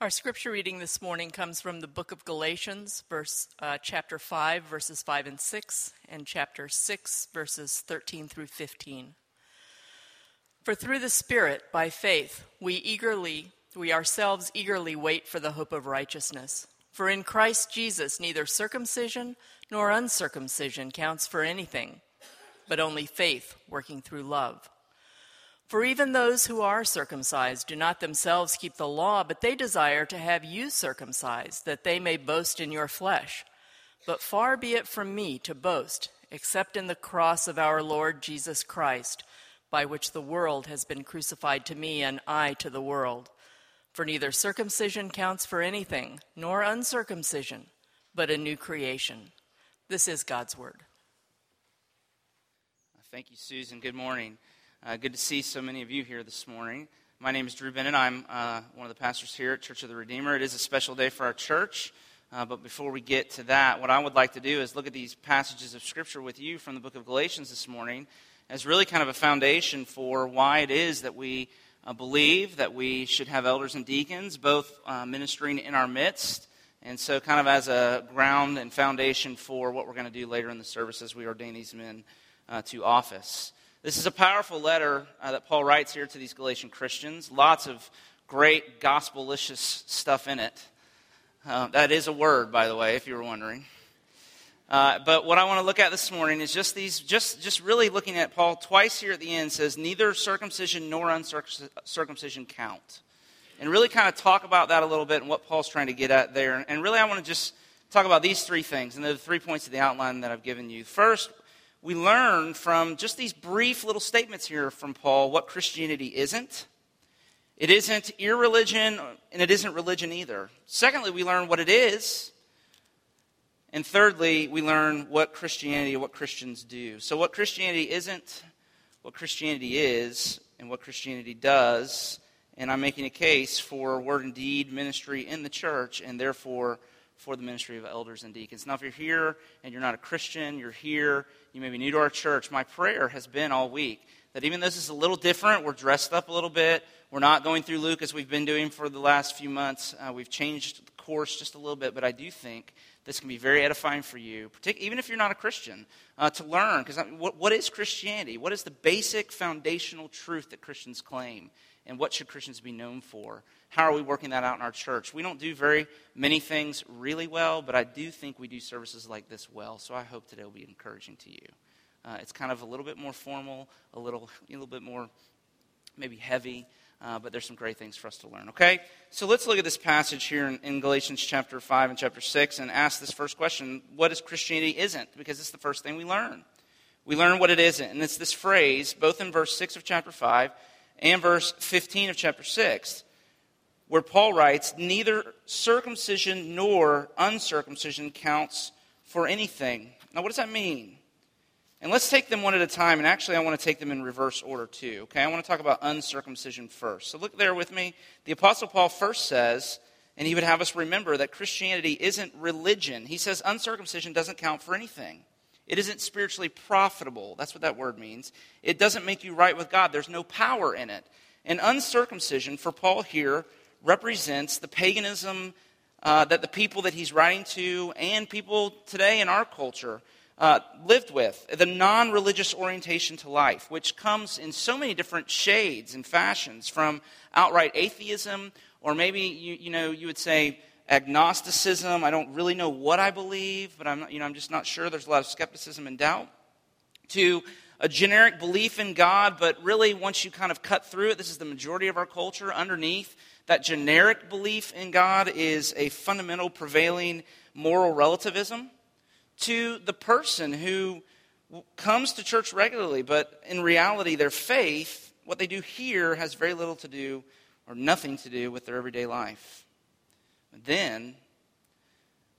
Our scripture reading this morning comes from the book of Galatians, chapter 5, verses 5 and 6, and chapter 6, verses 13 through 15. For through the Spirit, by faith, we ourselves eagerly wait for the hope of righteousness. For in Christ Jesus, neither circumcision nor uncircumcision counts for anything, but only faith working through love. For even those who are circumcised do not themselves keep the law, but they desire to have you circumcised, that they may boast in your flesh. But far be it from me to boast, except in the cross of our Lord Jesus Christ, by which the world has been crucified to me and I to the world. For neither circumcision counts for anything, nor uncircumcision, but a new creation. This is God's word. Thank you, Susan. Good morning. Good to see so many of you here this morning. My name is Drew Bennett. I'm one of the pastors here at Church of the Redeemer. It is a special day for our church, but before we get to that, what I would like to do is look at these passages of Scripture with you from the book of Galatians this morning as really kind of a foundation for why it is that we believe that we should have elders and deacons, both ministering in our midst, and so kind of as a ground and foundation for what we're going to do later in the service as we ordain these men to office. This is a powerful letter that Paul writes here to these Galatian Christians. Lots of great gospelicious stuff in it. That is a word, by the way, if you were wondering. But what I want to look at this morning is just really looking at Paul twice here at the end says, neither circumcision nor uncircumcision count. And really kind of talk about that a little bit and what Paul's trying to get at there. And really I want to just talk about these three things, and they're the 3 points of the outline that I've given you. First, we learn from just these brief little statements here from Paul what Christianity isn't. It isn't irreligion, and it isn't religion either. Secondly, we learn what it is. And thirdly, we learn what Christians do. So what Christianity isn't, what Christianity is, and what Christianity does. And I'm making a case for word and deed ministry in the church, and therefore for the ministry of elders and deacons. Now, if you're here and you're not a Christian, you're here, you may be new to our church, my prayer has been all week that even though this is a little different, we're dressed up a little bit, we're not going through Luke as we've been doing for the last few months, we've changed the course just a little bit, but I do think this can be very edifying for you, even if you're not a Christian, to learn, because what is Christianity? What is the basic foundational truth that Christians claim? And what should Christians be known for? How are we working that out in our church? We don't do very many things really well, but I do think we do services like this well. So I hope today will be encouraging to you. It's kind of a little bit more formal, a little bit more maybe heavy, but there's some great things for us to learn, okay? So let's look at this passage here in Galatians chapter 5 and chapter 6 and ask this first question, what is Christianity isn't? Because it's the first thing we learn. We learn what it isn't, and it's this phrase, both in verse 6 of chapter 5, and verse 15 of chapter 6, where Paul writes, neither circumcision nor uncircumcision counts for anything. Now, what does that mean? And let's take them one at a time, and actually I want to take them in reverse order too, okay? I want to talk about uncircumcision first. So look there with me. The Apostle Paul first says, and he would have us remember that Christianity isn't religion. He says uncircumcision doesn't count for anything. It isn't spiritually profitable. That's what that word means. It doesn't make you right with God. There's no power in it. And uncircumcision, for Paul here, represents the paganism that the people that he's writing to and people today in our culture lived with. The non-religious orientation to life, which comes in so many different shades and fashions, from outright atheism, or maybe, you would say, agnosticism. I don't really know what I believe, but I'm just not sure. There's a lot of skepticism and doubt. To a generic belief in God, but really once you kind of cut through it, this is the majority of our culture. Underneath that generic belief in God is a fundamental prevailing moral relativism. To the person who comes to church regularly, but in reality their faith, what they do here has very little to do or nothing to do with their everyday life. Then,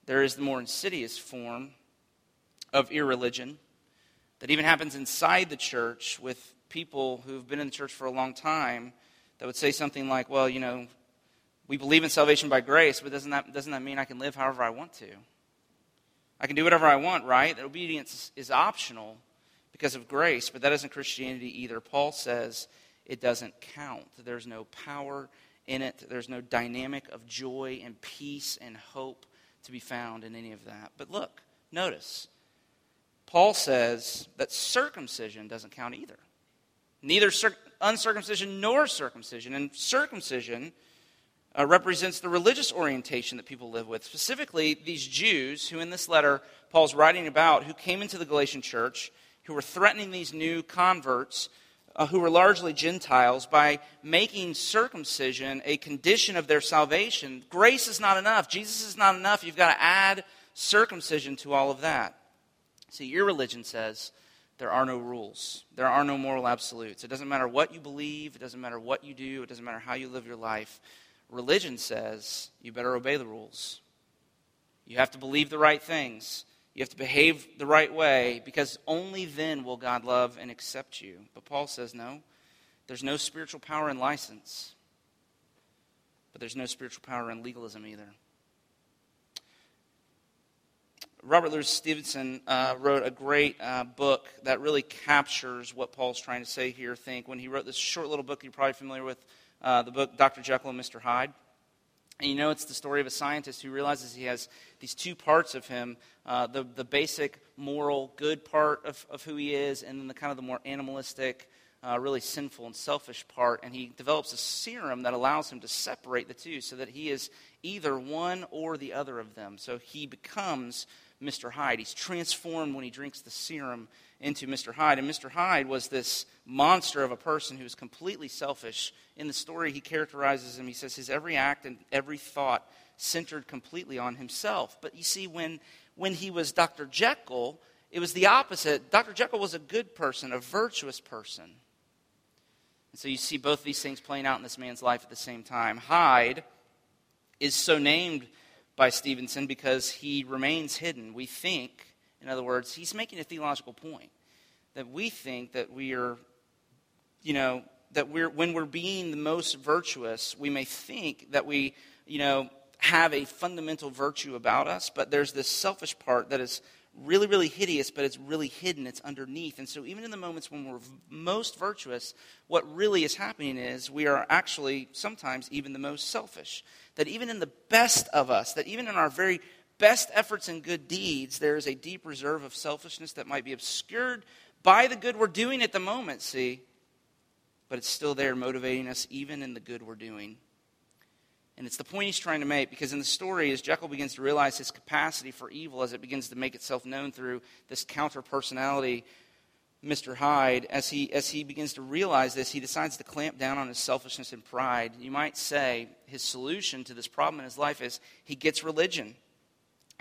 there is the more insidious form of irreligion that even happens inside the church with people who've been in the church for a long time that would say something like, well, we believe in salvation by grace, but doesn't that mean I can live however I want to? I can do whatever I want, right? That obedience is optional because of grace, but that isn't Christianity either. Paul says it doesn't count. There's no power in it. There's no dynamic of joy and peace and hope to be found in any of that. But look, notice, Paul says that circumcision doesn't count either. Neither uncircumcision nor circumcision. And circumcision represents the religious orientation that people live with. Specifically, these Jews who in this letter Paul's writing about, who came into the Galatian church, who were threatening these new converts, who were largely Gentiles, by making circumcision a condition of their salvation. Grace is not enough. Jesus is not enough. You've got to add circumcision to all of that. See, your religion says there are no rules. There are no moral absolutes. It doesn't matter what you believe. It doesn't matter what you do. It doesn't matter how you live your life. Religion says you better obey the rules. You have to believe the right things. You have to behave the right way, because only then will God love and accept you. But Paul says no, there's no spiritual power in license. But there's no spiritual power in legalism either. Robert Louis Stevenson wrote a great book that really captures what Paul's trying to say here, I think. When he wrote this short little book, you're probably familiar with the book Dr. Jekyll and Mr. Hyde. And you know it's the story of a scientist who realizes he has these two parts of him, the basic moral good part of who he is, and then the kind of the more animalistic, really sinful and selfish part. And he develops a serum that allows him to separate the two so that he is either one or the other of them. So he becomes Mr. Hyde. He's transformed when he drinks the serum into Mr. Hyde. And Mr. Hyde was this monster of a person who was completely selfish. In the story, he characterizes him. He says his every act and every thought centered completely on himself. But you see, when he was Dr. Jekyll, it was the opposite. Dr. Jekyll was a good person, a virtuous person. And so you see both these things playing out in this man's life at the same time. Hyde is so named by Stevenson because he remains hidden. We think, in other words, he's making a theological point that we think that we are, when we're being the most virtuous, we may think that we, have a fundamental virtue about us, but there's this selfish part that is really, really hideous, but it's really hidden. It's underneath. And so even in the moments when we're most virtuous, what really is happening is we are actually sometimes even the most selfish. That even in the best of us, that even in our very best efforts and good deeds, there is a deep reserve of selfishness that might be obscured by the good we're doing at the moment, see? But it's still there motivating us even in the good we're doing. And it's the point he's trying to make, because in the story, as Jekyll begins to realize his capacity for evil as it begins to make itself known through this counter-personality, Mr. Hyde, as he begins to realize this, he decides to clamp down on his selfishness and pride. You might say his solution to this problem in his life is he gets religion.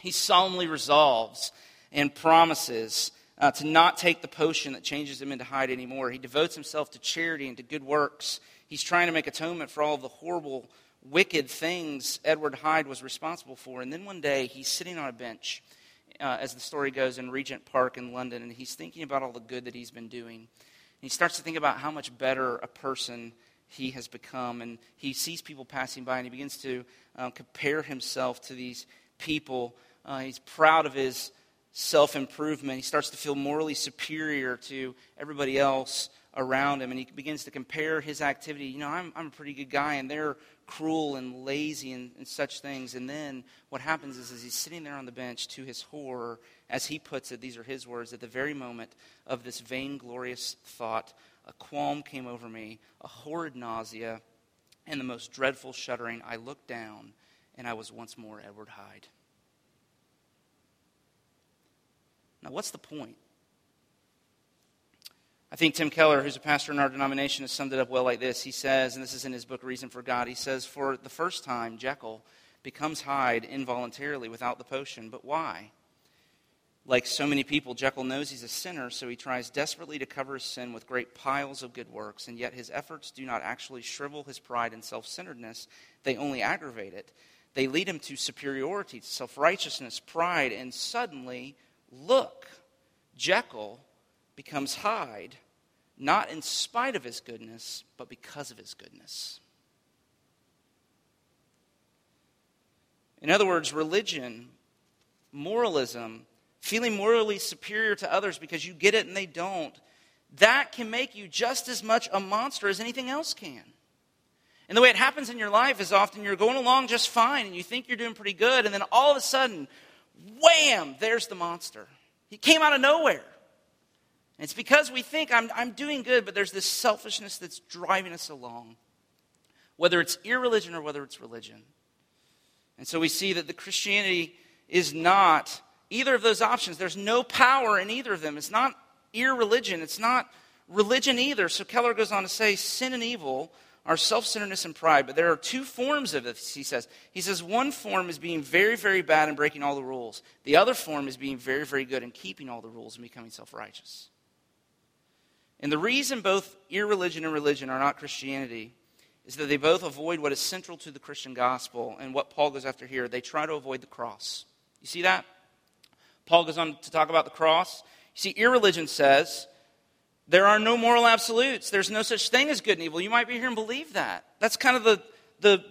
He solemnly resolves and promises to not take the potion that changes him into Hyde anymore. He devotes himself to charity and to good works. He's trying to make atonement for all of the horrible, wicked things Edward Hyde was responsible for. And then one day he's sitting on a bench, as the story goes, in Regent Park in London, and he's thinking about all the good that he's been doing. And he starts to think about how much better a person he has become. And he sees people passing by, and he begins to compare himself to these people. He's proud of his self-improvement. He starts to feel morally superior to everybody else around him, and he begins to compare his activity. I'm a pretty good guy, and they're cruel and lazy and such things. And then what happens is he's sitting there on the bench, to his horror, as he puts it, these are his words, at the very moment of this vainglorious thought, a qualm came over me, a horrid nausea, and the most dreadful shuddering. I looked down, and I was once more Edward Hyde. Now, what's the point? I think Tim Keller, who's a pastor in our denomination, has summed it up well like this. He says, and this is in his book, Reason for God, he says, for the first time, Jekyll becomes Hyde involuntarily without the potion. But why? Like so many people, Jekyll knows he's a sinner, so he tries desperately to cover his sin with great piles of good works, and yet his efforts do not actually shrivel his pride and self-centeredness. They only aggravate it. They lead him to superiority, to self-righteousness, pride, and suddenly, look, Jekyll becomes Hyde, not in spite of his goodness, but because of his goodness. In other words, religion, moralism, feeling morally superior to others because you get it and they don't, that can make you just as much a monster as anything else can. And the way it happens in your life is often you're going along just fine and you think you're doing pretty good, and then all of a sudden, wham, there's the monster. He came out of nowhere. And it's because we think I'm doing good, but there's this selfishness that's driving us along, whether it's irreligion or whether it's religion. And so we see that the Christianity is not either of those options. There's no power in either of them. It's not irreligion. It's not religion either. So Keller goes on to say, sin and evil are self-centeredness and pride, but there are two forms of this, he says. He says one form is being very, very bad and breaking all the rules. The other form is being very, very good and keeping all the rules and becoming self-righteous. And the reason both irreligion and religion are not Christianity is that they both avoid what is central to the Christian gospel and what Paul goes after here. They try to avoid the cross. You see that? Paul goes on to talk about the cross. You see, irreligion says there are no moral absolutes. There's no such thing as good and evil. You might be here and believe that. That's kind of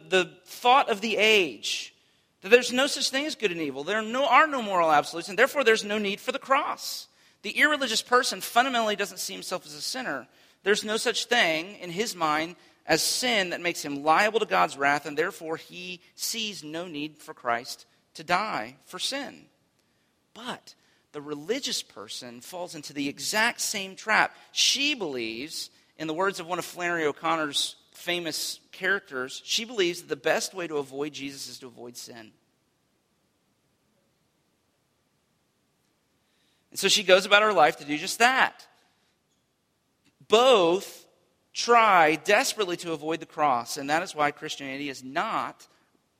the thought of the age, that there's no such thing as good and evil. There are no moral absolutes, and therefore there's no need for the cross. The irreligious person fundamentally doesn't see himself as a sinner. There's no such thing in his mind as sin that makes him liable to God's wrath, and therefore he sees no need for Christ to die for sin. But the religious person falls into the exact same trap. She believes, in the words of one of Flannery O'Connor's famous characters, she believes that the best way to avoid Jesus is to avoid sin. And so she goes about her life to do just that. Both try desperately to avoid the cross, and that is why Christianity is not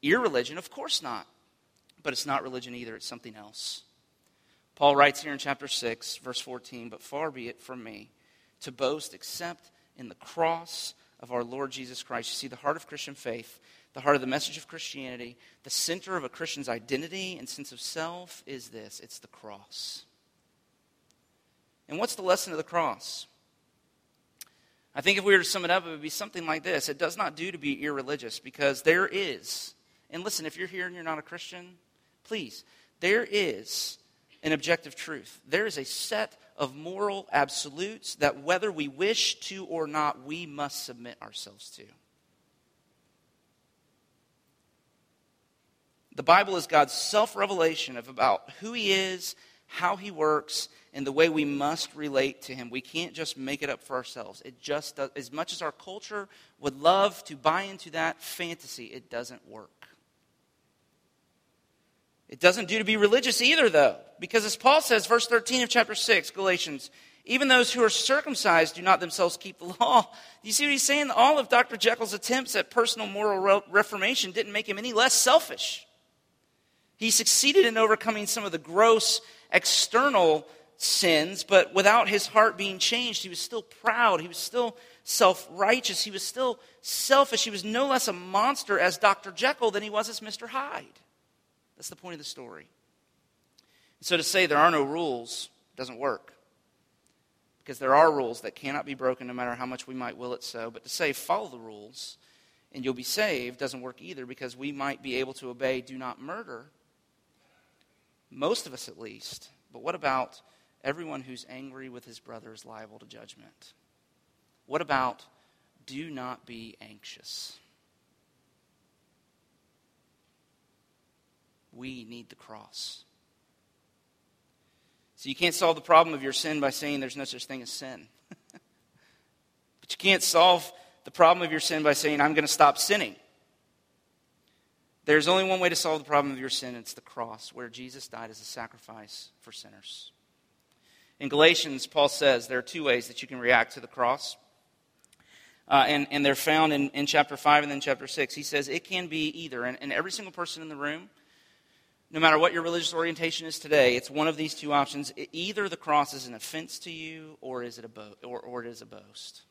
irreligion. Of course not. But it's not religion either. It's something else. Paul writes here in chapter 6, verse 14, "But far be it from me to boast except in the cross of our Lord Jesus Christ." You see, the heart of Christian faith, the heart of the message of Christianity, the center of a Christian's identity and sense of self is this: it's the cross. And what's the lesson of the cross? I think if we were to sum it up, it would be something like this. It does not do to be irreligious, because there is, and listen, if you're here and you're not a Christian, please, there is an objective truth. There is a set of moral absolutes that whether we wish to or not, we must submit ourselves to. The Bible is God's self-revelation of about who he is, how he works, and the way we must relate to him. We can't just make it up for ourselves. It just does, as much as our culture would love to buy into that fantasy, it doesn't work. It doesn't do to be religious either, though, because as Paul says, verse 13 of chapter 6, Galatians, even those who are circumcised do not themselves keep the law. You see what he's saying? All of Dr. Jekyll's attempts at personal moral reformation didn't make him any less selfish. He succeeded in overcoming some of the gross external sins, but without his heart being changed, he was still proud. He was still self-righteous. He was still selfish. He was no less a monster as Dr. Jekyll than he was as Mr. Hyde. That's the point of the story. So to say there are no rules doesn't work, because there are rules that cannot be broken no matter how much we might will it so. But to say follow the rules and you'll be saved doesn't work either, because we might be able to obey do not murder, most of us at least. But what about everyone who's angry with his brother is liable to judgment? What about do not be anxious? We need the cross. So you can't solve the problem of your sin by saying there's no such thing as sin. But you can't solve the problem of your sin by saying, I'm going to stop sinning. There's only one way to solve the problem of your sin, and it's the cross, where Jesus died as a sacrifice for sinners. In Galatians, Paul says there are two ways that you can react to the cross. And they're found in chapter 5 and then chapter 6. He says it can be either, and every single person in the room, no matter what your religious orientation is today, it's one of these two options. Either the cross is an offense to you, or is it a boast.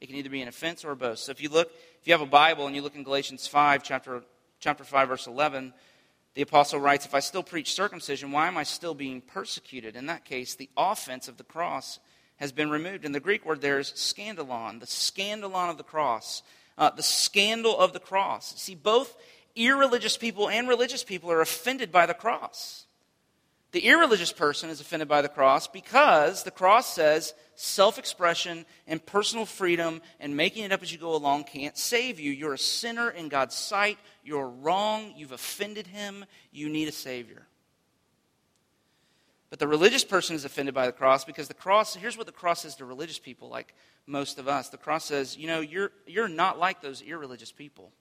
It can either be an offense or a boast. So if you have a Bible and you look in Galatians 5, Chapter 5, verse 11, the apostle writes, "If I still preach circumcision, why am I still being persecuted?" In that case, the offense of the cross has been removed. And the Greek word there is scandalon, the scandalon of the cross, the scandal of the cross. See, both irreligious people and religious people are offended by the cross. The irreligious person is offended by the cross because the cross says self-expression and personal freedom and making it up as you go along can't save you. You're a sinner in God's sight. You're wrong. You've offended him. You need a savior. But the religious person is offended by the cross because the cross, here's what the cross says to religious people like most of us. The cross says, you know, you're not like those irreligious people.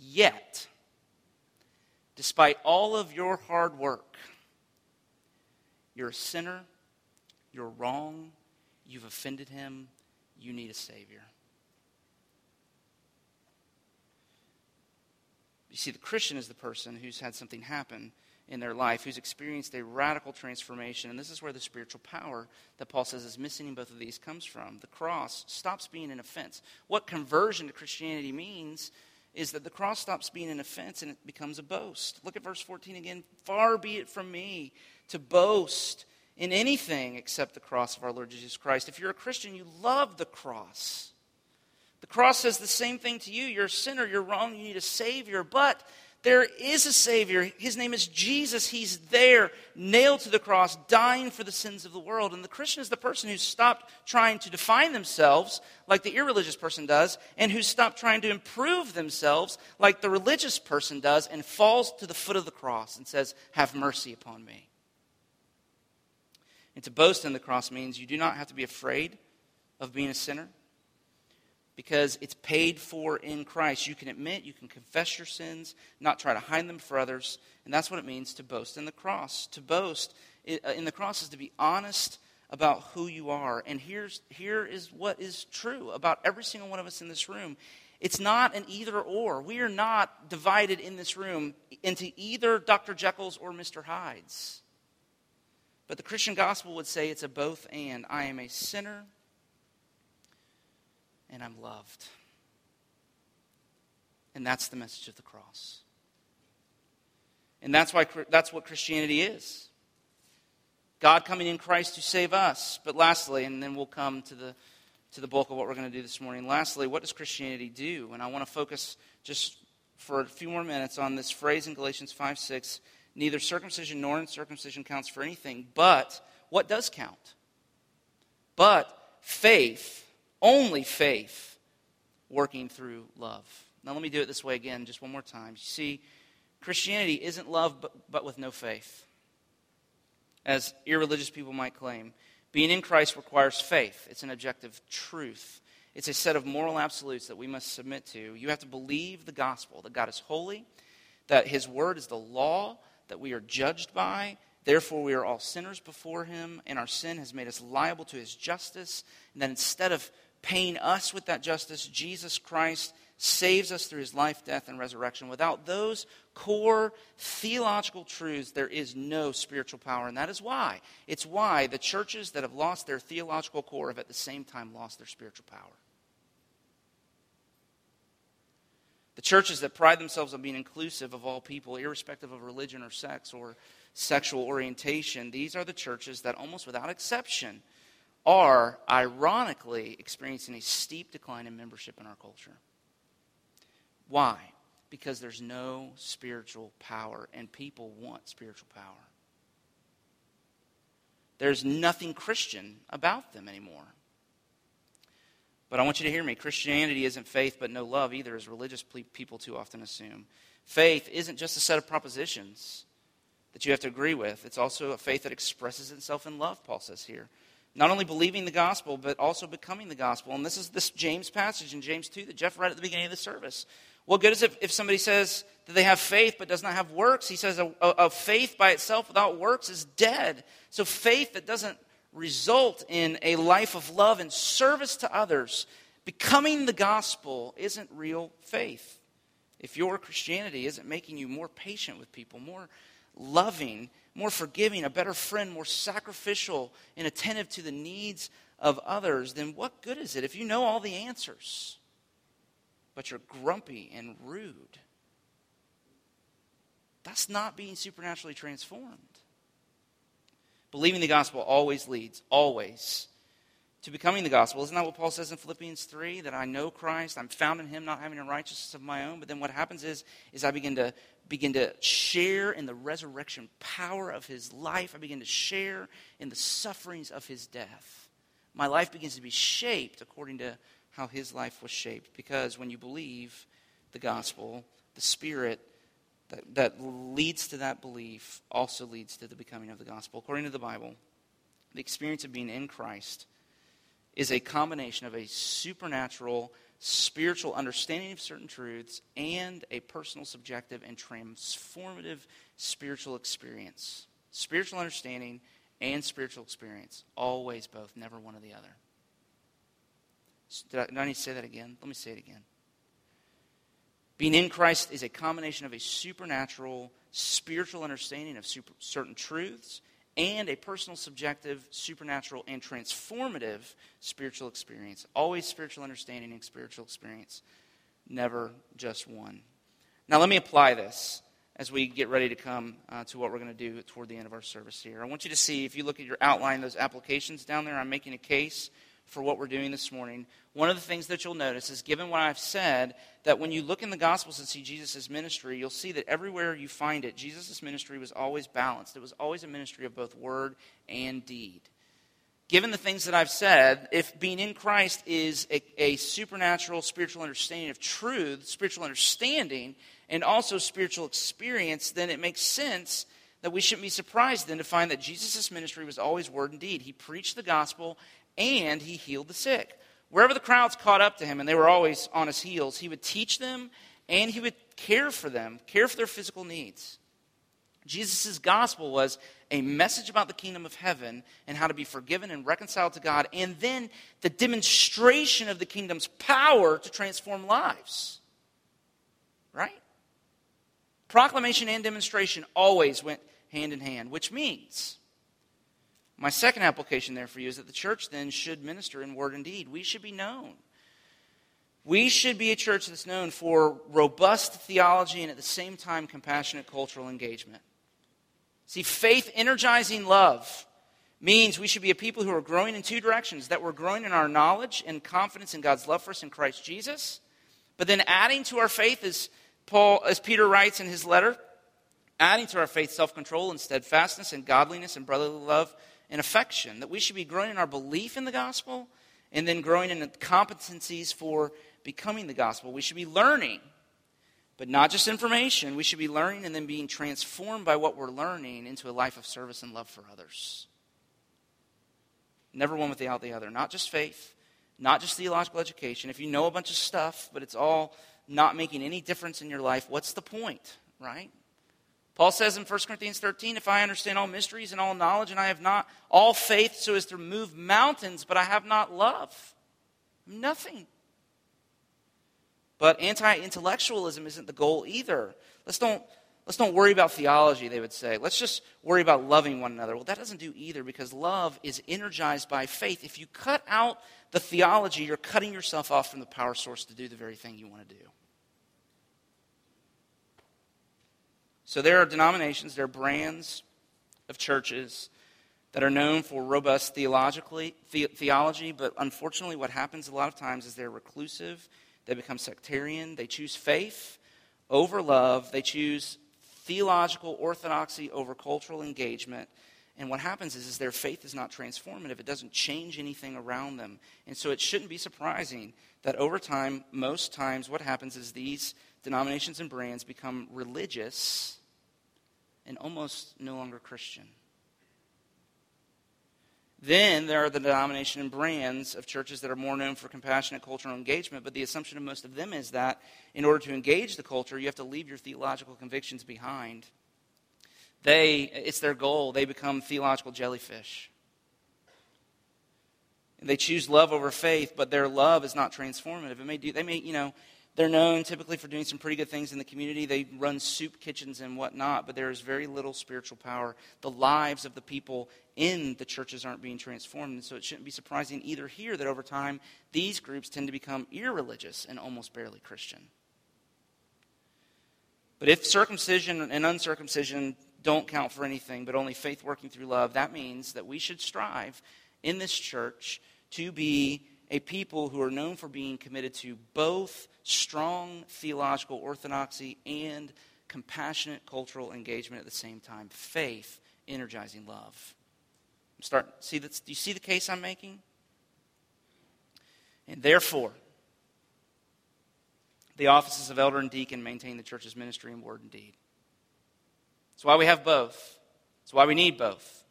Yet, despite all of your hard work, you're a sinner, you're wrong, you've offended him, you need a savior. You see, the Christian is the person who's had something happen in their life, who's experienced a radical transformation, and this is where the spiritual power that Paul says is missing in both of these comes from. The cross stops being an offense. What conversion to Christianity means is that the cross stops being an offense and it becomes a boast. Look at verse 14 again. Far be it from me to boast in anything except the cross of our Lord Jesus Christ. If you're a Christian, you love the cross. The cross says the same thing to you. You're a sinner, you're wrong, you need a savior, but there is a savior. His name is Jesus. He's there, nailed to the cross, dying for the sins of the world. And the Christian is the person who's stopped trying to define themselves like the irreligious person does, and who's stopped trying to improve themselves like the religious person does, and falls to the foot of the cross and says, have mercy upon me. And to boast in the cross means you do not have to be afraid of being a sinner, because it's paid for in Christ. You can admit, you can confess your sins, not try to hide them for others. And that's what it means to boast in the cross. To boast in the cross is to be honest about who you are. And here is what is true about every single one of us in this room. It's not an either or. We are not divided in this room into either Dr. Jekyll's or Mr. Hyde's. But the Christian gospel would say it's a both and. I am a sinner, and I'm loved. And that's the message of the cross. And that's what Christianity is. God coming in Christ to save us. But lastly, and then we'll come to the bulk of what we're going to do this morning. Lastly, what does Christianity do? And I want to focus just for a few more minutes on this phrase in Galatians 5:6. Neither circumcision nor uncircumcision counts for anything, but what does count? But faith. Only faith working through love. Now let me do it this way again, just one more time. You see, Christianity isn't love but with no faith, as irreligious people might claim. Being in Christ requires faith. It's an objective truth. It's a set of moral absolutes that we must submit to. You have to believe the gospel, that God is holy, that his word is the law that we are judged by. Therefore, we are all sinners before him, and our sin has made us liable to his justice. And then instead of paying us with that justice, Jesus Christ saves us through his life, death, and resurrection. Without those core theological truths, there is no spiritual power. And that is why. It's why the churches that have lost their theological core have at the same time lost their spiritual power. The churches that pride themselves on being inclusive of all people, irrespective of religion or sex or sexual orientation, these are the churches that almost without exception are ironically experiencing a steep decline in membership in our culture. Why? Because there's no spiritual power, and people want spiritual power. There's nothing Christian about them anymore. But I want you to hear me. Christianity isn't faith but no love either, as religious people too often assume. Faith isn't just a set of propositions that you have to agree with. It's also a faith that expresses itself in love, Paul says here. Not only believing the gospel, but also becoming the gospel. And this is this James passage in James 2 that Jeff read at the beginning of the service. What good is it if somebody says that they have faith but does not have works? He says a faith by itself without works is dead. So faith that doesn't result in a life of love and service to others, becoming the gospel, isn't real faith. If your Christianity isn't making you more patient with people, more loving, more forgiving, a better friend, more sacrificial and attentive to the needs of others, then what good is it if you know all the answers, but you're grumpy and rude? That's not being supernaturally transformed. Believing the gospel always leads, always, to becoming the gospel. Isn't that what Paul says in Philippians 3? That I know Christ, I'm found in him, not having a righteousness of my own. But then what happens is I begin to share in the resurrection power of his life. I begin to share in the sufferings of his death. My life begins to be shaped according to how his life was shaped. Because when you believe the gospel, the Spirit that leads to that belief also leads to the becoming of the gospel. According to the Bible, the experience of being in Christ is a combination of a supernatural, spiritual understanding of certain truths and a personal, subjective, and transformative spiritual experience. Spiritual understanding and spiritual experience. Always both, never one or the other. Did I need to say that again? Let me say it again. Being in Christ is a combination of a supernatural, spiritual understanding of certain truths and a personal, subjective, supernatural, and transformative spiritual experience. Always spiritual understanding and spiritual experience. Never just one. Now let me apply this as we get ready to come to what we're going to do toward the end of our service here. I want you to see, if you look at your outline, those applications down there, I'm making a case for what we're doing this morning. One of the things that you'll notice is, given what I've said, that when you look in the Gospels and see Jesus' ministry, you'll see that everywhere you find it, Jesus' ministry was always balanced. It was always a ministry of both word and deed. Given the things that I've said, if being in Christ is a supernatural spiritual understanding of truth, spiritual understanding, and also spiritual experience, then it makes sense that we shouldn't be surprised then to find that Jesus' ministry was always word and deed. He preached the gospel and he healed the sick. Wherever the crowds caught up to him, and they were always on his heels, he would teach them and he would care for them, care for their physical needs. Jesus' gospel was a message about the kingdom of heaven and how to be forgiven and reconciled to God, and then the demonstration of the kingdom's power to transform lives. Right? Proclamation and demonstration always went hand in hand, which means, my second application there for you is that the church then should minister in word and deed. We should be known. We should be a church that's known for robust theology and at the same time compassionate cultural engagement. See, faith energizing love means we should be a people who are growing in two directions. That we're growing in our knowledge and confidence in God's love for us in Christ Jesus. But then adding to our faith, as Peter writes in his letter, adding to our faith self-control and steadfastness and godliness and brotherly love and affection, that we should be growing in our belief in the gospel and then growing in the competencies for becoming the gospel. We should be learning, but not just information. We should be learning and then being transformed by what we're learning into a life of service and love for others. Never one without the other. Not just faith, not just theological education. If you know a bunch of stuff, but it's all not making any difference in your life, what's the point, right? Paul says in 1 Corinthians 13, if I understand all mysteries and all knowledge, and I have not all faith so as to move mountains, but I have not love, I'm nothing. But anti-intellectualism isn't the goal either. Let's don't worry about theology, they would say. Let's just worry about loving one another. Well, that doesn't do either, because love is energized by faith. If you cut out the theology, you're cutting yourself off from the power source to do the very thing you want to do. So there are denominations, there are brands of churches that are known for robust theology, but unfortunately what happens a lot of times is they're reclusive, they become sectarian, they choose faith over love, they choose theological orthodoxy over cultural engagement, and what happens is their faith is not transformative, it doesn't change anything around them. And so it shouldn't be surprising that over time, most times what happens is these denominations and brands become religious and almost no longer Christian. Then there are the denomination and brands of churches that are more known for compassionate cultural engagement, but the assumption of most of them is that in order to engage the culture, you have to leave your theological convictions behind. It's their goal. They become theological jellyfish. And they choose love over faith, but their love is not transformative. They're known typically for doing some pretty good things in the community. They run soup kitchens and whatnot, but there is very little spiritual power. The lives of the people in the churches aren't being transformed, and so it shouldn't be surprising either here that over time these groups tend to become irreligious and almost barely Christian. But if circumcision and uncircumcision don't count for anything, but only faith working through love, that means that we should strive in this church to be a people who are known for being committed to both strong theological orthodoxy and compassionate cultural engagement at the same time. Faith energizing love. Do you see the case I'm making? And therefore, the offices of elder and deacon maintain the church's ministry in word and deed. That's why we have both. That's why we need both.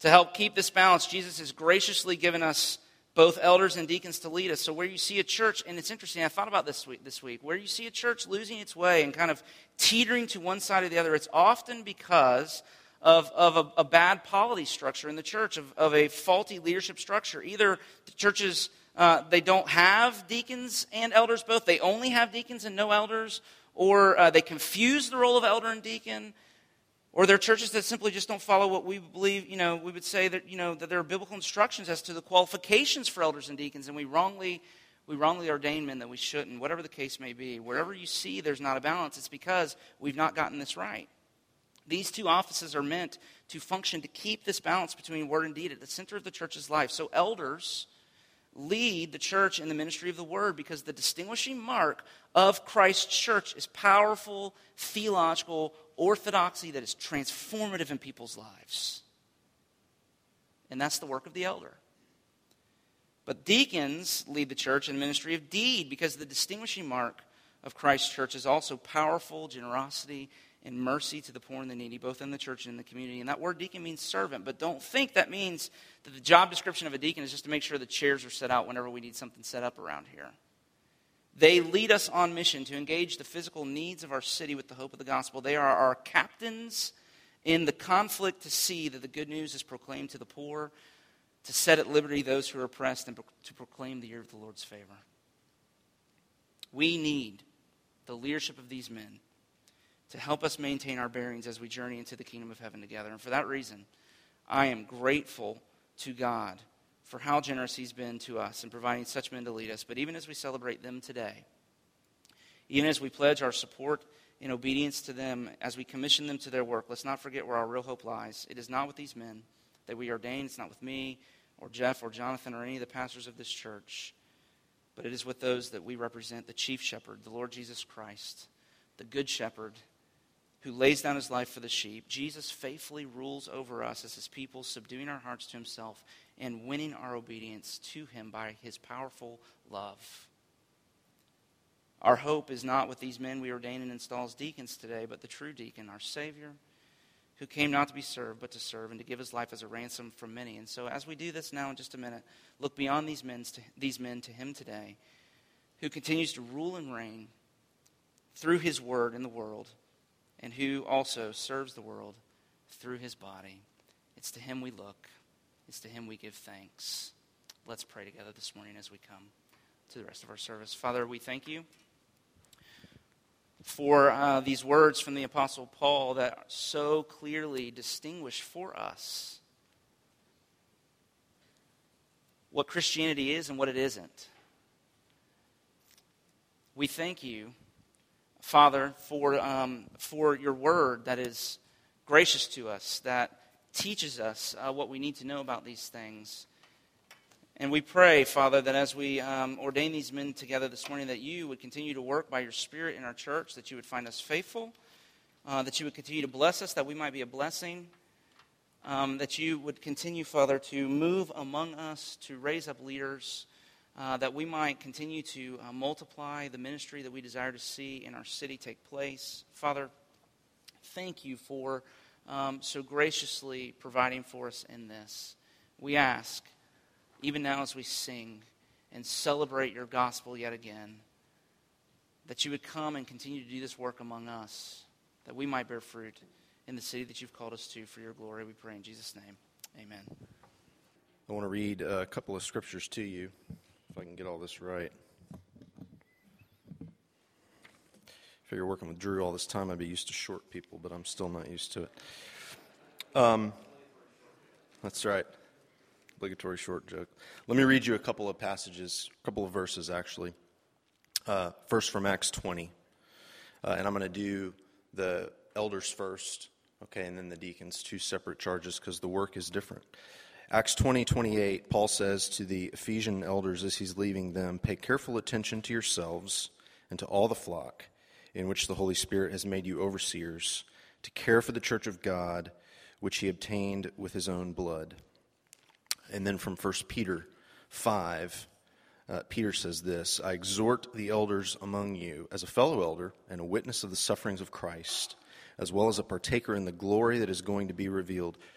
To help keep this balance, Jesus has graciously given us both elders and deacons to lead us. So where you see a church, and it's interesting, I thought about this week, where you see a church losing its way and kind of teetering to one side or the other, it's often because of a bad polity structure in the church, of a faulty leadership structure. Either the churches, they don't have deacons and elders both, they only have deacons and no elders, or they confuse the role of elder and deacon. Or there are churches that simply just don't follow what we believe, we would say that, that there are biblical instructions as to the qualifications for elders and deacons, and we wrongly ordain men that we shouldn't, whatever the case may be. Wherever you see there's not a balance, it's because we've not gotten this right. These two offices are meant to function to keep this balance between word and deed at the center of the church's life. So elders lead the church in the ministry of the word, because the distinguishing mark of Christ's church is powerful theological orthodoxy that is transformative in people's lives. And that's the work of the elder. But deacons lead the church in the ministry of deed, because the distinguishing mark of Christ's church is also powerful generosity and mercy to the poor and the needy, both in the church and in the community. And that word deacon means servant, but don't think that means that the job description of a deacon is just to make sure the chairs are set out whenever we need something set up around here. They lead us on mission to engage the physical needs of our city with the hope of the gospel. They are our captains in the conflict to see that the good news is proclaimed to the poor, to set at liberty those who are oppressed, and to proclaim the year of the Lord's favor. We need the leadership of these men to help us maintain our bearings as we journey into the kingdom of heaven together. And for that reason, I am grateful to God for how generous he's been to us in providing such men to lead us. But even as we celebrate them today, even as we pledge our support and obedience to them, as we commission them to their work, let's not forget where our real hope lies. It is not with these men that we ordain. It's not with me or Jeff or Jonathan or any of the pastors of this church. But it is with those that we represent, the chief shepherd, the Lord Jesus Christ, the good shepherd, who lays down his life for the sheep. Jesus faithfully rules over us as his people, subduing our hearts to himself and winning our obedience to him by his powerful love. Our hope is not with these men we ordain and install as deacons today, but the true deacon, our Savior, who came not to be served, but to serve and to give his life as a ransom for many. And so as we do this now in just a minute, look beyond these men to him today, who continues to rule and reign through his word in the world, and who also serves the world through his body. It's to him we look. It's to him we give thanks. Let's pray together this morning as we come to the rest of our service. Father, we thank you for these words from the Apostle Paul that so clearly distinguish for us what Christianity is and what it isn't. We thank you, Father, for your word that is gracious to us, that teaches us what we need to know about these things. And we pray, Father, that as we ordain these men together this morning, that you would continue to work by your Spirit in our church, that you would find us faithful, that you would continue to bless us, that we might be a blessing, that you would continue, Father, to move among us, to raise up leaders, that we might continue to multiply the ministry that we desire to see in our city take place. Father, thank you for so graciously providing for us in this. We ask, even now as we sing and celebrate your gospel yet again, that you would come and continue to do this work among us, that we might bear fruit in the city that you've called us to for your glory. We pray in Jesus' name. Amen. I want to read a couple of scriptures to you, if I can get all this right. I figure working with Drew all this time, I'd be used to short people, but I'm still not used to it. That's right. Obligatory short joke. Let me read you a couple of passages, a couple of verses, actually. First from Acts 20. And I'm going to do the elders first, okay, and then the deacons, two separate charges, because the work is different. Acts 20:28, Paul says to the Ephesian elders as he's leaving them, "Pay careful attention to yourselves and to all the flock in which the Holy Spirit has made you overseers, to care for the church of God, which he obtained with his own blood." And then from 1 Peter 5, Peter says this, "I exhort the elders among you as a fellow elder and a witness of the sufferings of Christ, as well as a partaker in the glory that is going to be revealed.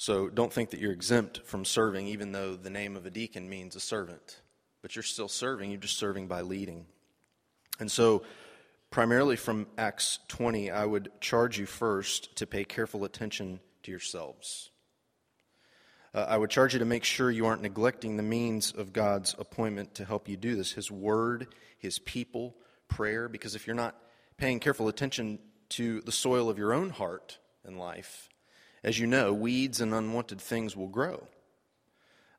So don't think that you're exempt from serving, even though the name of a deacon means a servant. But you're still serving, you're just serving by leading. And so, primarily from Acts 20, I would charge you first to pay careful attention to yourselves. I would charge you to make sure you aren't neglecting the means of God's appointment to help you do this, his word, his people, prayer, because if you're not paying careful attention to the soil of your own heart and life, as you know, weeds and unwanted things will grow.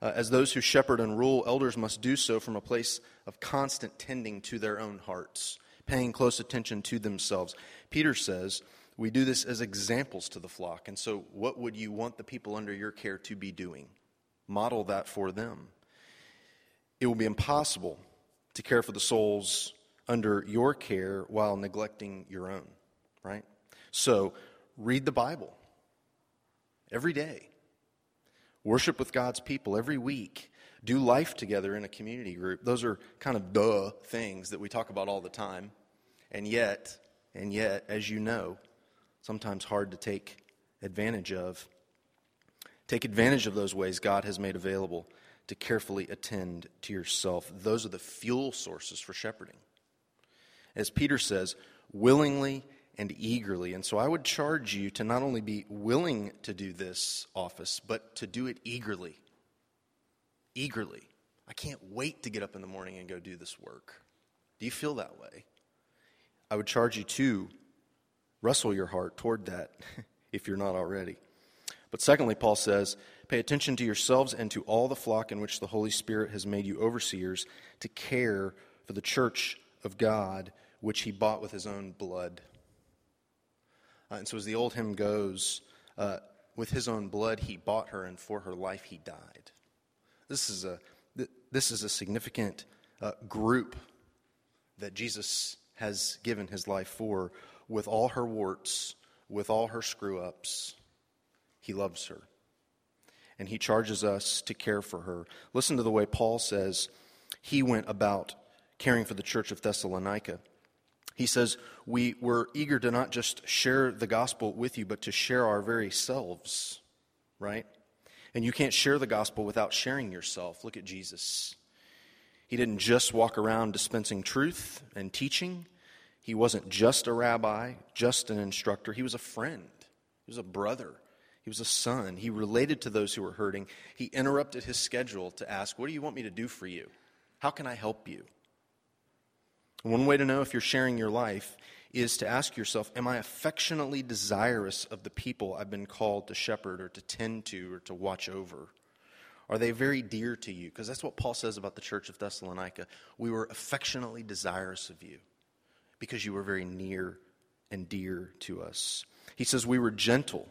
As those who shepherd and rule, elders must do so from a place of constant tending to their own hearts, paying close attention to themselves. Peter says, we do this as examples to the flock. And so what would you want the people under your care to be doing? Model that for them. It will be impossible to care for the souls under your care while neglecting your own, right? So read the Bible every day. Worship with God's people every week. Do life together in a community group. Those are kind of the things that we talk about all the time. And yet, as you know, sometimes hard to take advantage of. Take advantage of those ways God has made available to carefully attend to yourself. Those are the fuel sources for shepherding. As Peter says, willingly and eagerly. And so I would charge you to not only be willing to do this office, but to do it eagerly. Eagerly. I can't wait to get up in the morning and go do this work. Do you feel that way? I would charge you to wrestle your heart toward that if you're not already. But secondly, Paul says, pay attention to yourselves and to all the flock in which the Holy Spirit has made you overseers to care for the church of God, which he bought with his own blood. And so as the old hymn goes, with his own blood he bought her and for her life he died. This is a significant group that Jesus has given his life for. With all her warts, with all her screw-ups, he loves her. And he charges us to care for her. Listen to the way Paul says he went about caring for the church of Thessalonica. He says, we were eager to not just share the gospel with you, but to share our very selves, right? And you can't share the gospel without sharing yourself. Look at Jesus. He didn't just walk around dispensing truth and teaching. He wasn't just a rabbi, just an instructor. He was a friend. He was a brother. He was a son. He related to those who were hurting. He interrupted his schedule to ask, what do you want me to do for you? How can I help you? One way to know if you're sharing your life is to ask yourself, am I affectionately desirous of the people I've been called to shepherd or to tend to or to watch over? Are they very dear to you? Because that's what Paul says about the church of Thessalonica. We were affectionately desirous of you, because you were very near and dear to us. He says, we were gentle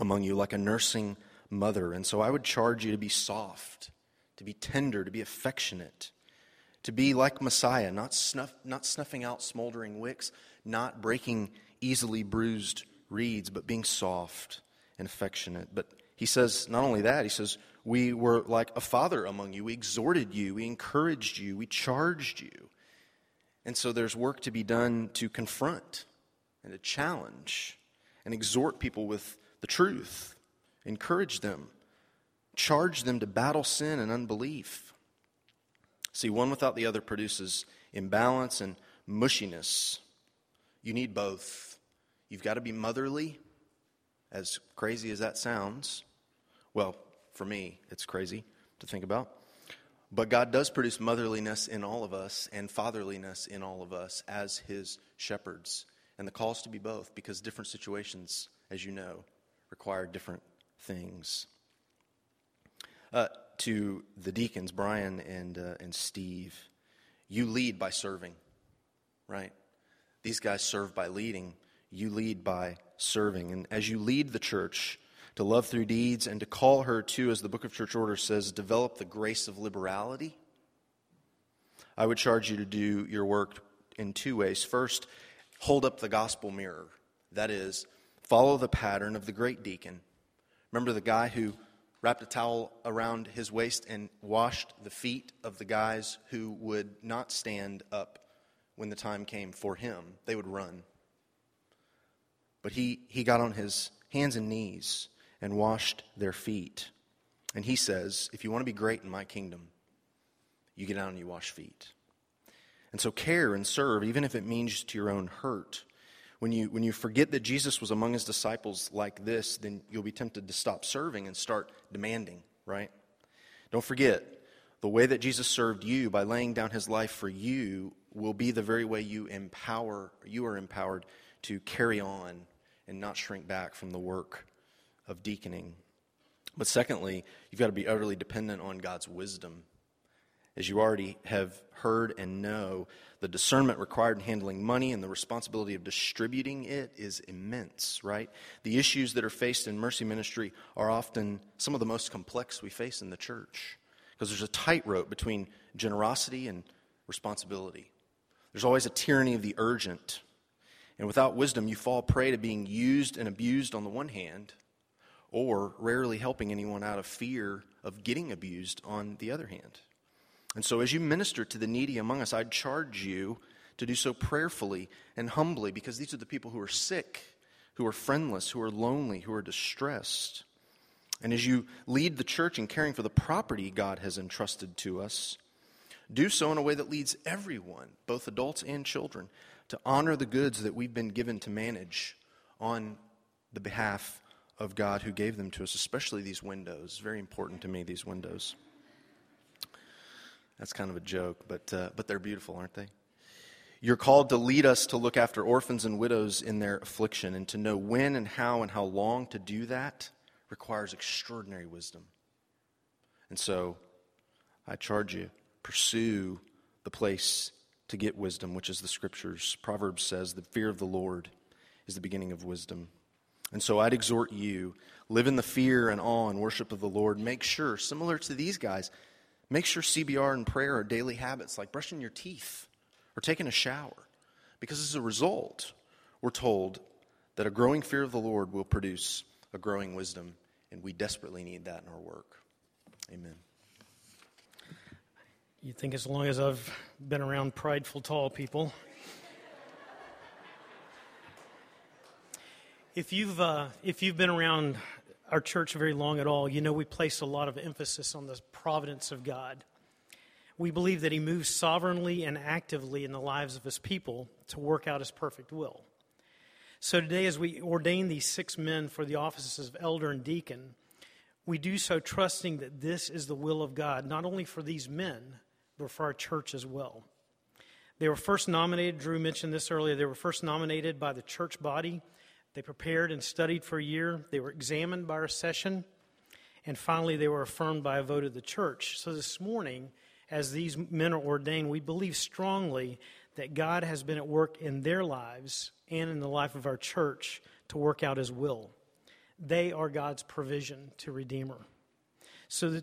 among you like a nursing mother. And so I would charge you to be soft, to be tender, to be affectionate, to be like Messiah, not snuffing out smoldering wicks, not breaking easily bruised reeds, but being soft and affectionate. But he says, not only that, he says, we were like a father among you. We exhorted you, we encouraged you, we charged you. And so there's work to be done to confront and to challenge and exhort people with the truth, encourage them, charge them to battle sin and unbelief. See, one without the other produces imbalance and mushiness. You need both. You've got to be motherly, as crazy as that sounds. Well, For me, it's crazy to think about. But God does produce motherliness in all of us and fatherliness in all of us as his shepherds. And the call is to be both, because different situations, as you know, require different things. To the deacons, Brian and Steve, you lead by serving, right? These guys serve by leading. You lead by serving. And as you lead the church to love through deeds and to call her to, as the Book of Church Order says, develop the grace of liberality, I would charge you to do your work in two ways. First, hold up the gospel mirror. That is, follow the pattern of the great deacon. Remember the guy who wrapped a towel around his waist and washed the feet of the guys who would not stand up when the time came for him. They would run. But he got on his hands and knees and washed their feet. And he says, if you want to be great in my kingdom, you get down and you wash feet. And so care and serve, even if it means to your own hurt. When you forget that Jesus was among his disciples like this, then you'll be tempted to stop serving and start demanding, right? Don't forget, the way that Jesus served you by laying down his life for you will be the very way you are empowered to carry on and not shrink back from the work of deaconing. But secondly, you've got to be utterly dependent on God's wisdom. As you already have heard and know, the discernment required in handling money and the responsibility of distributing it is immense, right? The issues that are faced in mercy ministry are often some of the most complex we face in the church, because there's a tightrope between generosity and responsibility. There's always a tyranny of the urgent, and without wisdom, you fall prey to being used and abused on the one hand, or rarely helping anyone out of fear of getting abused on the other hand. And so as you minister to the needy among us, I'd charge you to do so prayerfully and humbly, because these are the people who are sick, who are friendless, who are lonely, who are distressed. And as you lead the church in caring for the property God has entrusted to us, do so in a way that leads everyone, both adults and children, to honor the goods that we've been given to manage on the behalf of God who gave them to us, especially these windows. Very important to me, these windows. That's kind of a joke, but they're beautiful, aren't they? You're called to lead us to look after orphans and widows in their affliction, and to know when and how long to do that requires extraordinary wisdom. And so I charge you, pursue the place to get wisdom, which is the Scriptures. Proverbs says the fear of the Lord is the beginning of wisdom. And so I'd exhort you, live in the fear and awe and worship of the Lord. Make sure, similar to these guys, make sure CBR and prayer are daily habits like brushing your teeth or taking a shower. Because as a result, we're told that a growing fear of the Lord will produce a growing wisdom, and we desperately need that in our work. Amen. You'd think as long as I've been around prideful, tall people. If you've been around our church very long at all, you know we place a lot of emphasis on the providence of God. We believe that he moves sovereignly and actively in the lives of his people to work out his perfect will. So today, as we ordain these 6 men for the offices of elder and deacon, we do so trusting that this is the will of God, not only for these men, but for our church as well. They were first nominated, Drew mentioned this earlier, they were first nominated by the church body. They prepared and studied for a year. They were examined by our session. And finally, they were affirmed by a vote of the church. So this morning, as these men are ordained, we believe strongly that God has been at work in their lives and in the life of our church to work out his will. They are God's provision to Redeemer. So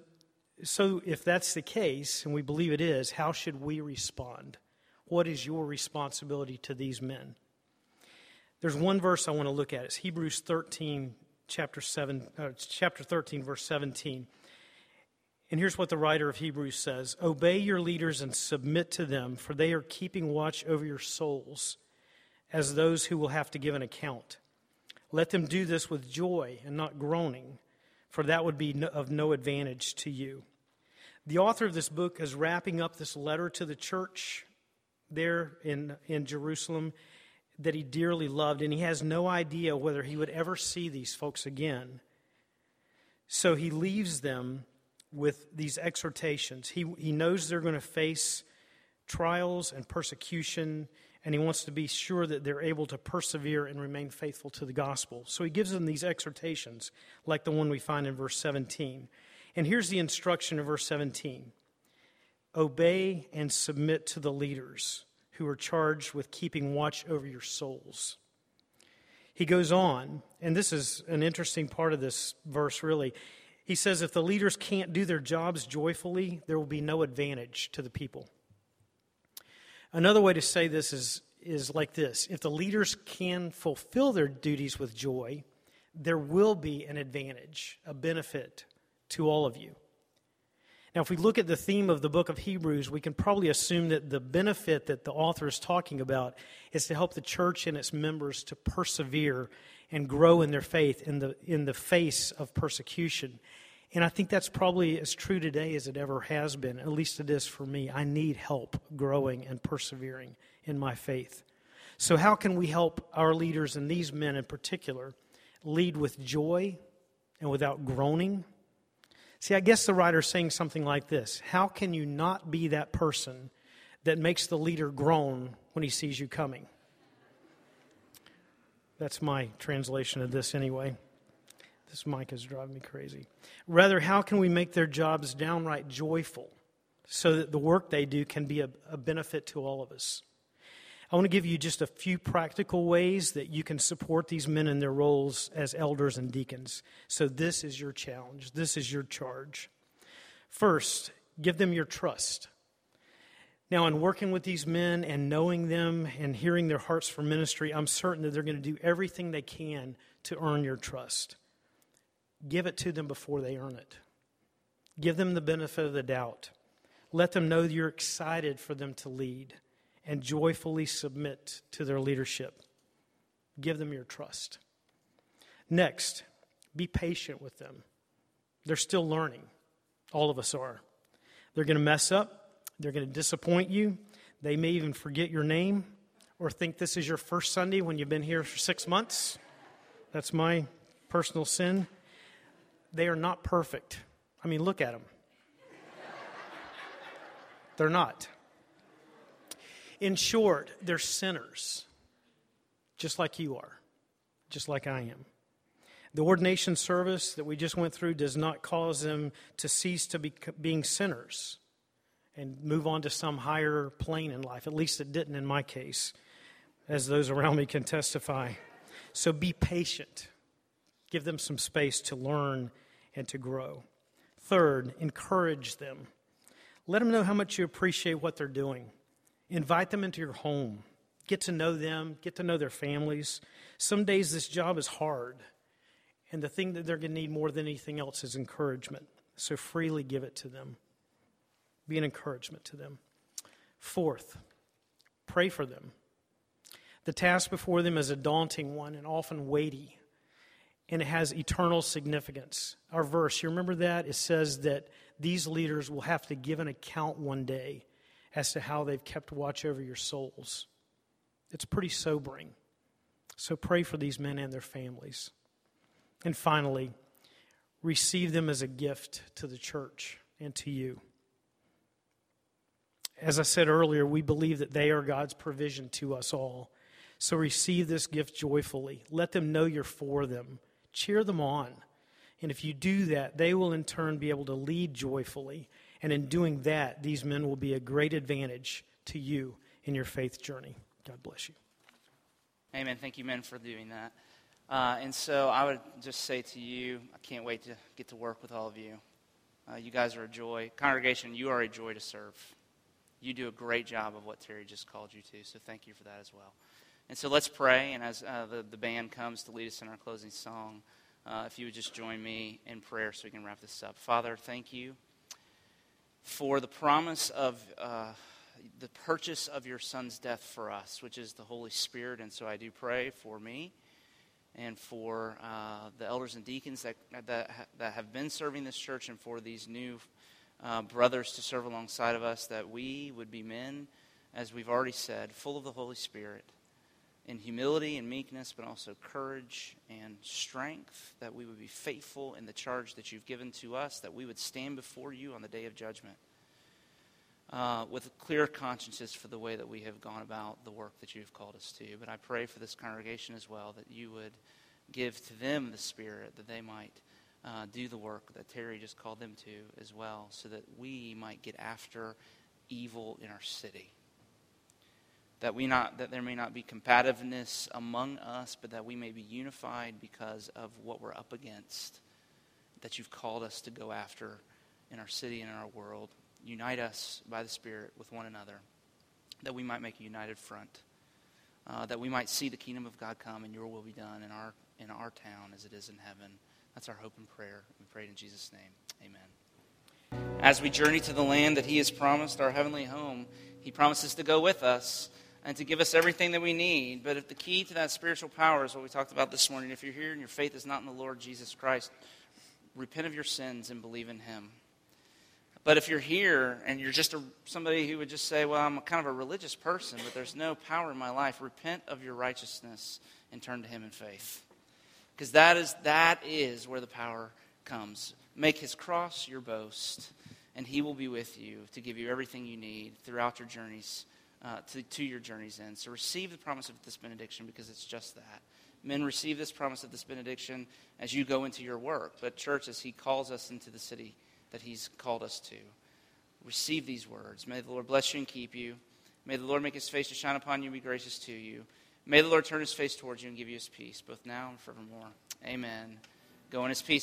if that's the case, and we believe it is, how should we respond? What is your responsibility to these men? There's one verse I want to look at. It's Hebrews 13, chapter 13, verse 17. And here's what the writer of Hebrews says. Obey your leaders and submit to them, for they are keeping watch over your souls as those who will have to give an account. Let them do this with joy and not groaning, for that would be of no advantage to you. The author of this book is wrapping up this letter to the church there in Jerusalem that he dearly loved, and he has no idea whether he would ever see these folks again. So he leaves them with these exhortations. He knows they're going to face trials and persecution, and he wants to be sure that they're able to persevere and remain faithful to the gospel. So he gives them these exhortations, like the one we find in verse 17. And here's the instruction of verse 17. Obey and submit to the leaders who are charged with keeping watch over your souls. He goes on, and this is an interesting part of this verse, really. He says, if the leaders can't do their jobs joyfully, there will be no advantage to the people. Another way to say this is like this. If the leaders can fulfill their duties with joy, there will be an advantage, a benefit to all of you. Now, if we look at the theme of the book of Hebrews, we can probably assume that the benefit that the author is talking about is to help the church and its members to persevere and grow in their faith in the face of persecution. And I think that's probably as true today as it ever has been. At least it is for me. I need help growing and persevering in my faith. So how can we help our leaders, and these men in particular, lead with joy and without groaning? See, I guess the writer's saying something like this. How can you not be that person that makes the leader groan when he sees you coming? That's my translation of this anyway. This mic is driving me crazy. Rather, how can we make their jobs downright joyful so that the work they do can be a benefit to all of us? I want to give you just a few practical ways that you can support these men in their roles as elders and deacons. So this is your challenge. This is your charge. First, give them your trust. Now, in working with these men and knowing them and hearing their hearts for ministry, I'm certain that they're going to do everything they can to earn your trust. Give it to them before they earn it. Give them the benefit of the doubt. Let them know you're excited for them to lead, and joyfully submit to their leadership. Give them your trust. Next, be patient with them. They're still learning. All of us are. They're going to mess up. They're going to disappoint you. They may even forget your name or think this is your first Sunday when you've been here for 6 months. That's my personal sin. They are not perfect. I mean, look at them. They're not. In short, they're sinners, just like you are, just like I am. The ordination service that we just went through does not cause them to cease to be being sinners and move on to some higher plane in life. At least it didn't in my case, as those around me can testify. So be patient. Give them some space to learn and to grow. Third, encourage them. Let them know how much you appreciate what they're doing. Invite them into your home. Get to know them. Get to know their families. Some days this job is hard, and the thing that they're going to need more than anything else is encouragement. So freely give it to them. Be an encouragement to them. Fourth, pray for them. The task before them is a daunting one and often weighty, and it has eternal significance. Our verse, you remember that? It says that these leaders will have to give an account one day as to how they've kept watch over your souls. It's pretty sobering. So pray for these men and their families. And finally, receive them as a gift to the church and to you. As I said earlier, we believe that they are God's provision to us all. So receive this gift joyfully. Let them know you're for them. Cheer them on. And if you do that, they will in turn be able to lead joyfully. And in doing that, these men will be a great advantage to you in your faith journey. God bless you. Amen. Thank you, men, for doing that. And so I would just say to you, I can't wait to get to work with all of you. You guys are a joy. Congregation, you are a joy to serve. You do a great job of what Terry just called you to, so thank you for that as well. And so let's pray, and as the band comes to lead us in our closing song, if you would just join me in prayer so we can wrap this up. Father, thank you for the promise of the purchase of your Son's death for us, which is the Holy Spirit. And so I do pray for me and for the elders and deacons that have been serving this church, and for these new brothers to serve alongside of us, that we would be men, as we've already said, full of the Holy Spirit, in humility and meekness, but also courage and strength, that we would be faithful in the charge that you've given to us, that we would stand before you on the day of judgment with clear consciences for the way that we have gone about the work that you've called us to. But I pray for this congregation as well, that you would give to them the Spirit, that they might do the work that Terry just called them to as well, so that we might get after evil in our city. That there may not be combativeness among us, but that we may be unified because of what we're up against, that you've called us to go after in our city and in our world. Unite us by the Spirit with one another, that we might make a united front, that we might see the kingdom of God come and your will be done in our town as it is in heaven. That's our hope and prayer. We pray in Jesus' name. Amen. As we journey to the land that he has promised, our heavenly home, he promises to go with us and to give us everything that we need. But if the key to that spiritual power is what we talked about this morning, if you're here and your faith is not in the Lord Jesus Christ, repent of your sins and believe in him. But if you're here and you're just somebody who would just say, well, I'm kind of a religious person, but there's no power in my life, repent of your righteousness and turn to him in faith. Because that is where the power comes. Make his cross your boast, and he will be with you to give you everything you need throughout your journeys, to your journey's end. So receive the promise of this benediction, because it's just that. Men, receive this promise of this benediction as you go into your work. But church, as he calls us into the city that he's called us to, receive these words. May the Lord bless you and keep you. May the Lord make his face to shine upon you and be gracious to you. May the Lord turn his face towards you and give you his peace, both now and forevermore. Amen. Go in his peace.